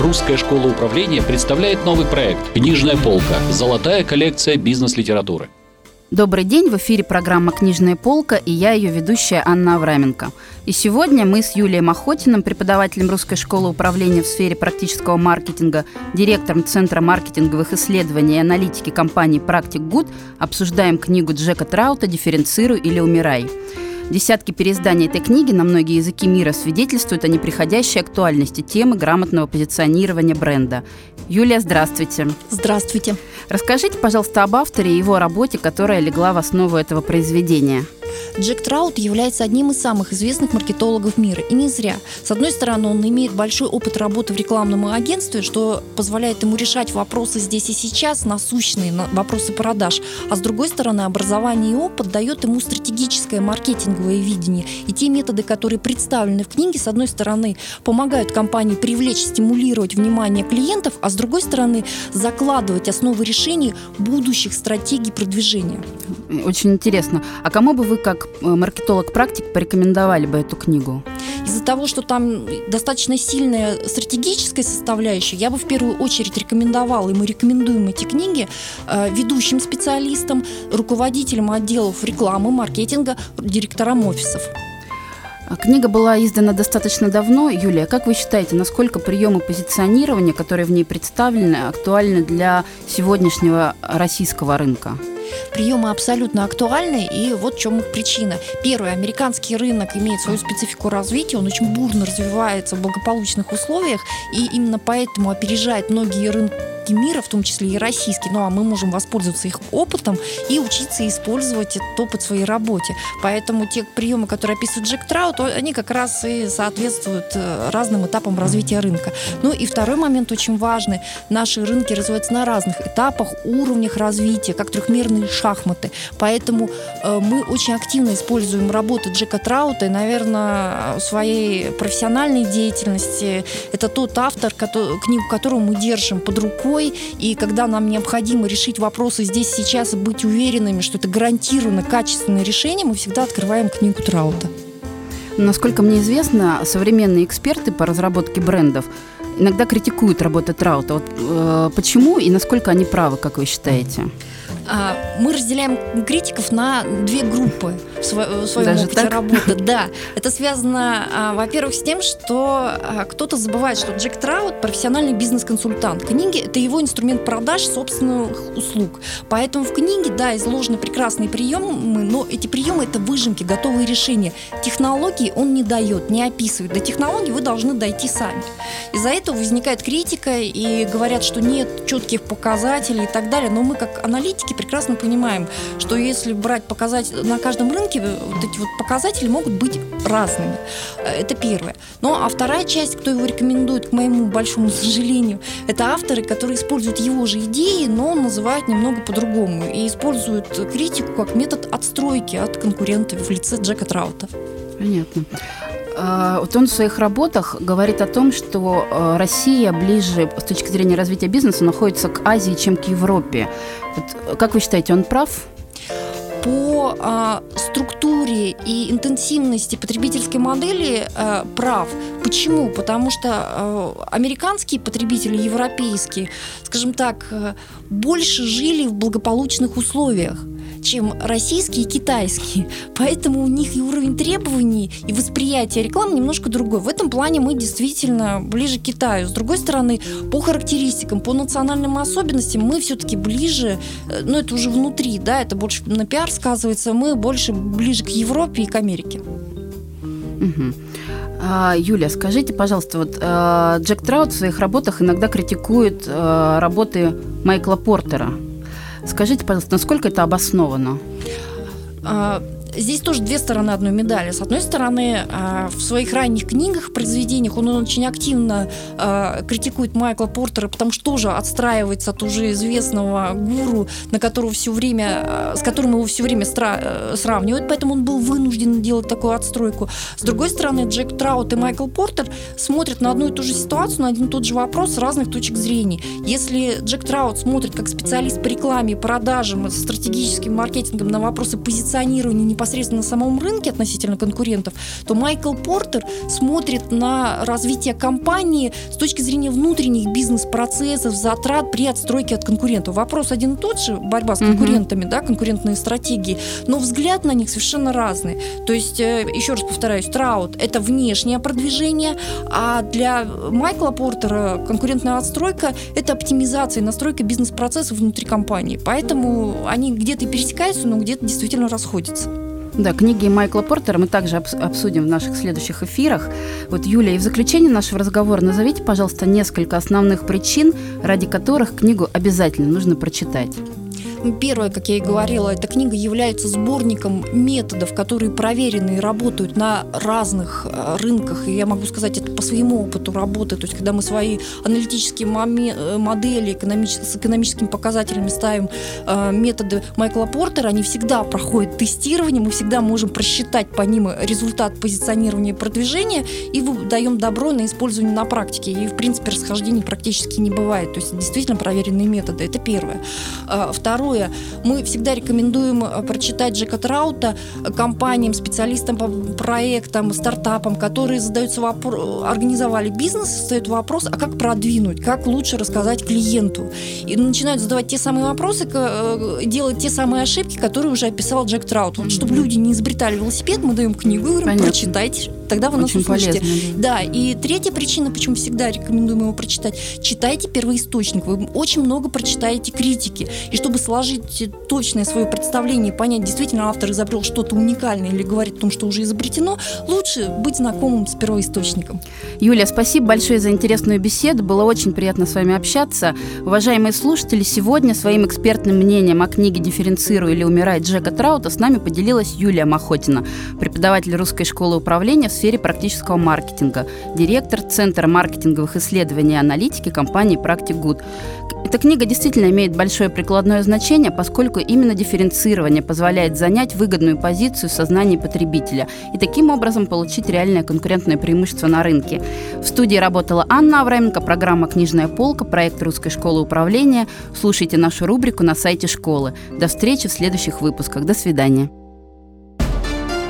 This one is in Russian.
Русская школа управления представляет новый проект «Книжная полка. Золотая коллекция бизнес-литературы». Добрый день, в эфире программа «Книжная полка» и я, ее ведущая Анна Авраменко. И сегодня мы с Юлией Махотиным, преподавателем Русской школы управления в сфере практического маркетинга, директором Центра маркетинговых исследований и аналитики компании «Практик Гуд», обсуждаем книгу Джека Траута «Дифференцируй или умирай». Десятки переизданий этой книги на многие языки мира свидетельствуют о неприходящей актуальности темы грамотного позиционирования бренда. Юлия, здравствуйте. Здравствуйте. Расскажите, пожалуйста, об авторе и его работе, которая легла в основу этого произведения. Джек Траут является одним из самых известных маркетологов мира. И не зря. С одной стороны, он имеет большой опыт работы в рекламном агентстве, что позволяет ему решать вопросы здесь и сейчас, насущные вопросы продаж. А с другой стороны, образование и опыт дает ему стратегическое маркетинговое видение. И те методы, которые представлены в книге, с одной стороны, помогают компании привлечь, стимулировать внимание клиентов, а с другой стороны, закладывать основы решений будущих стратегий продвижения. Очень интересно. А кому бы вы, как маркетолог-практик, порекомендовали бы эту книгу? Из-за того, что там достаточно сильная стратегическая составляющая, я бы в первую очередь рекомендовала, и мы рекомендуем эти книги ведущим специалистам, руководителям отделов рекламы, маркетинга, директорам офисов. Книга была издана достаточно давно. Юлия, как вы считаете, насколько приемы позиционирования, которые в ней представлены, актуальны для сегодняшнего российского рынка? Приемы абсолютно актуальны, и вот в чем их причина. Первое, американский рынок имеет свою специфику развития, он очень бурно развивается в благополучных условиях, и именно поэтому опережает многие рынки мира, в том числе и российский. Ну а мы можем воспользоваться их опытом и учиться использовать этот опыт в своей работе. Поэтому те приемы, которые описывает Джек Траут, они как раз и соответствуют разным этапам развития рынка. Ну и второй момент очень важный. Наши рынки развиваются на разных этапах, уровнях развития, как трехмерные шахматы. Поэтому мы очень активно используем работы Джека Траута и, наверное, в своей профессиональной деятельности. Это тот автор, книгу которого мы держим под рукой, и когда нам необходимо решить вопросы здесь и сейчас и быть уверенными, что это гарантированно качественное решение, мы всегда открываем книгу Траута. Насколько мне известно, современные эксперты по разработке брендов иногда критикуют работу Траута. Почему и насколько они правы, как вы считаете? Мы разделяем критиков на две группы в своем даже опыте так? работы. Да, это связано, во-первых, с тем, что кто-то забывает, что Джек Траут – профессиональный бизнес-консультант. Книги – это его инструмент продаж собственных услуг. Поэтому в книге, да, изложены прекрасные приемы, но эти приемы – это выжимки, готовые решения. Технологии он не дает, не описывает. До технологий вы должны дойти сами. Из-за этого возникает критика и говорят, что нет четких показателей и так далее. Но мы, как аналитики, прекрасно понимаем, что если брать показатели на каждом рынке, вот эти вот показатели могут быть разными. Это первое. Ну, а вторая часть, кто его рекомендует, к моему большому сожалению, это авторы, которые используют его же идеи, но называют немного по-другому и используют критику как метод отстройки от конкурентов в лице Джека Траута. Понятно. Вот он в своих работах говорит о том, что Россия ближе с точки зрения развития бизнеса находится к Азии, чем к Европе. Вот, как вы считаете, он прав? По структуре и интенсивности потребительской модели прав. Почему? Потому что американские потребители, европейские, скажем так, больше жили в благополучных условиях, чем российские и китайские. Поэтому у них и уровень требований, и восприятие рекламы немножко другой. В этом плане мы действительно ближе к Китаю. С другой стороны, по характеристикам, по национальным особенностям мы все-таки ближе, но это уже внутри, да, это больше на пиар сказывается, мы больше ближе к Европе и к Америке. Угу. Юля, скажите, пожалуйста, вот Джек Траут в своих работах иногда критикует работы Майкла Портера. Скажите, пожалуйста, насколько это обосновано? Здесь тоже две стороны одной медали. С одной стороны, в своих ранних книгах, произведениях он очень активно критикует Майкла Портера, потому что тоже отстраивается от уже известного гуру, на которого все время, с которым его все время сравнивают, поэтому он был вынужден делать такую отстройку. С другой стороны, Джек Траут и Майкл Портер смотрят на одну и ту же ситуацию, на один и тот же вопрос с разных точек зрения. Если Джек Траут смотрит как специалист по рекламе, продажам, стратегическим маркетингом на вопросы позиционирования, непосредственно на самом рынке относительно конкурентов, то Майкл Портер смотрит на развитие компании с точки зрения внутренних бизнес-процессов, затрат при отстройке от конкурентов. Вопрос один и тот же, борьба с конкурентами, да, конкурентные стратегии, но взгляд на них совершенно разный. То есть, еще раз повторяюсь, Траут – это внешнее продвижение, а для Майкла Портера конкурентная отстройка – это оптимизация и настройка бизнес-процессов внутри компании. Поэтому они где-то пересекаются, но где-то действительно расходятся. Да, книги Майкла Портера мы также обсудим в наших следующих эфирах. Вот, Юлия, и в заключение нашего разговора назовите, пожалуйста, несколько основных причин, ради которых книгу обязательно нужно прочитать. Первое, как я и говорила, эта книга является сборником методов, которые проверены и работают на разных рынках. И я могу сказать, это по своему опыту работы. То есть, когда мы свои аналитические модели с экономическими показателями ставим методы Майкла Портера, они всегда проходят тестирование, мы всегда можем просчитать по ним результат позиционирования и продвижения, и даем добро на использование на практике. И, в принципе, расхождений практически не бывает. То есть, действительно проверенные методы. Это первое. Второе. Мы всегда рекомендуем прочитать Джека Траута компаниям, специалистам по проектам, стартапам, которые задаются вопросом, организовали бизнес, задают вопрос, а как продвинуть, как лучше рассказать клиенту. И начинают задавать те самые вопросы, делать те самые ошибки, которые уже описал Джек Траут. Вот, чтобы люди не изобретали велосипед, мы даем книгу и говорим, прочитайте, тогда вы нас услышите. Полезно, да. Да, и третья причина, почему всегда рекомендуем его прочитать, читайте первоисточник, вы очень много прочитаете критики. И чтобы сложить точное свое представление, понять, действительно автор изобрел что-то уникальное или говорит о том, что уже изобретено, лучше быть знакомым с первоисточником. Юлия, спасибо большое за интересную беседу. Было очень приятно с вами общаться. Уважаемые слушатели, сегодня своим экспертным мнением о книге «Дифференцируй или умирай» Джека Траута с нами поделилась Юлия Махотина, преподаватель Русской школы управления в сфере практического маркетинга, директор Центра маркетинговых исследований и аналитики компании «Практик Гуд». Эта книга действительно имеет большое прикладное значение, поскольку именно дифференцирование позволяет занять выгодную позицию в сознании потребителя и таким образом получить реальное конкурентное преимущество на рынке. В студии работала Анна Авраменко, программа «Книжная полка», проект Русской школы управления. Слушайте нашу рубрику на сайте школы. До встречи в следующих выпусках. До свидания.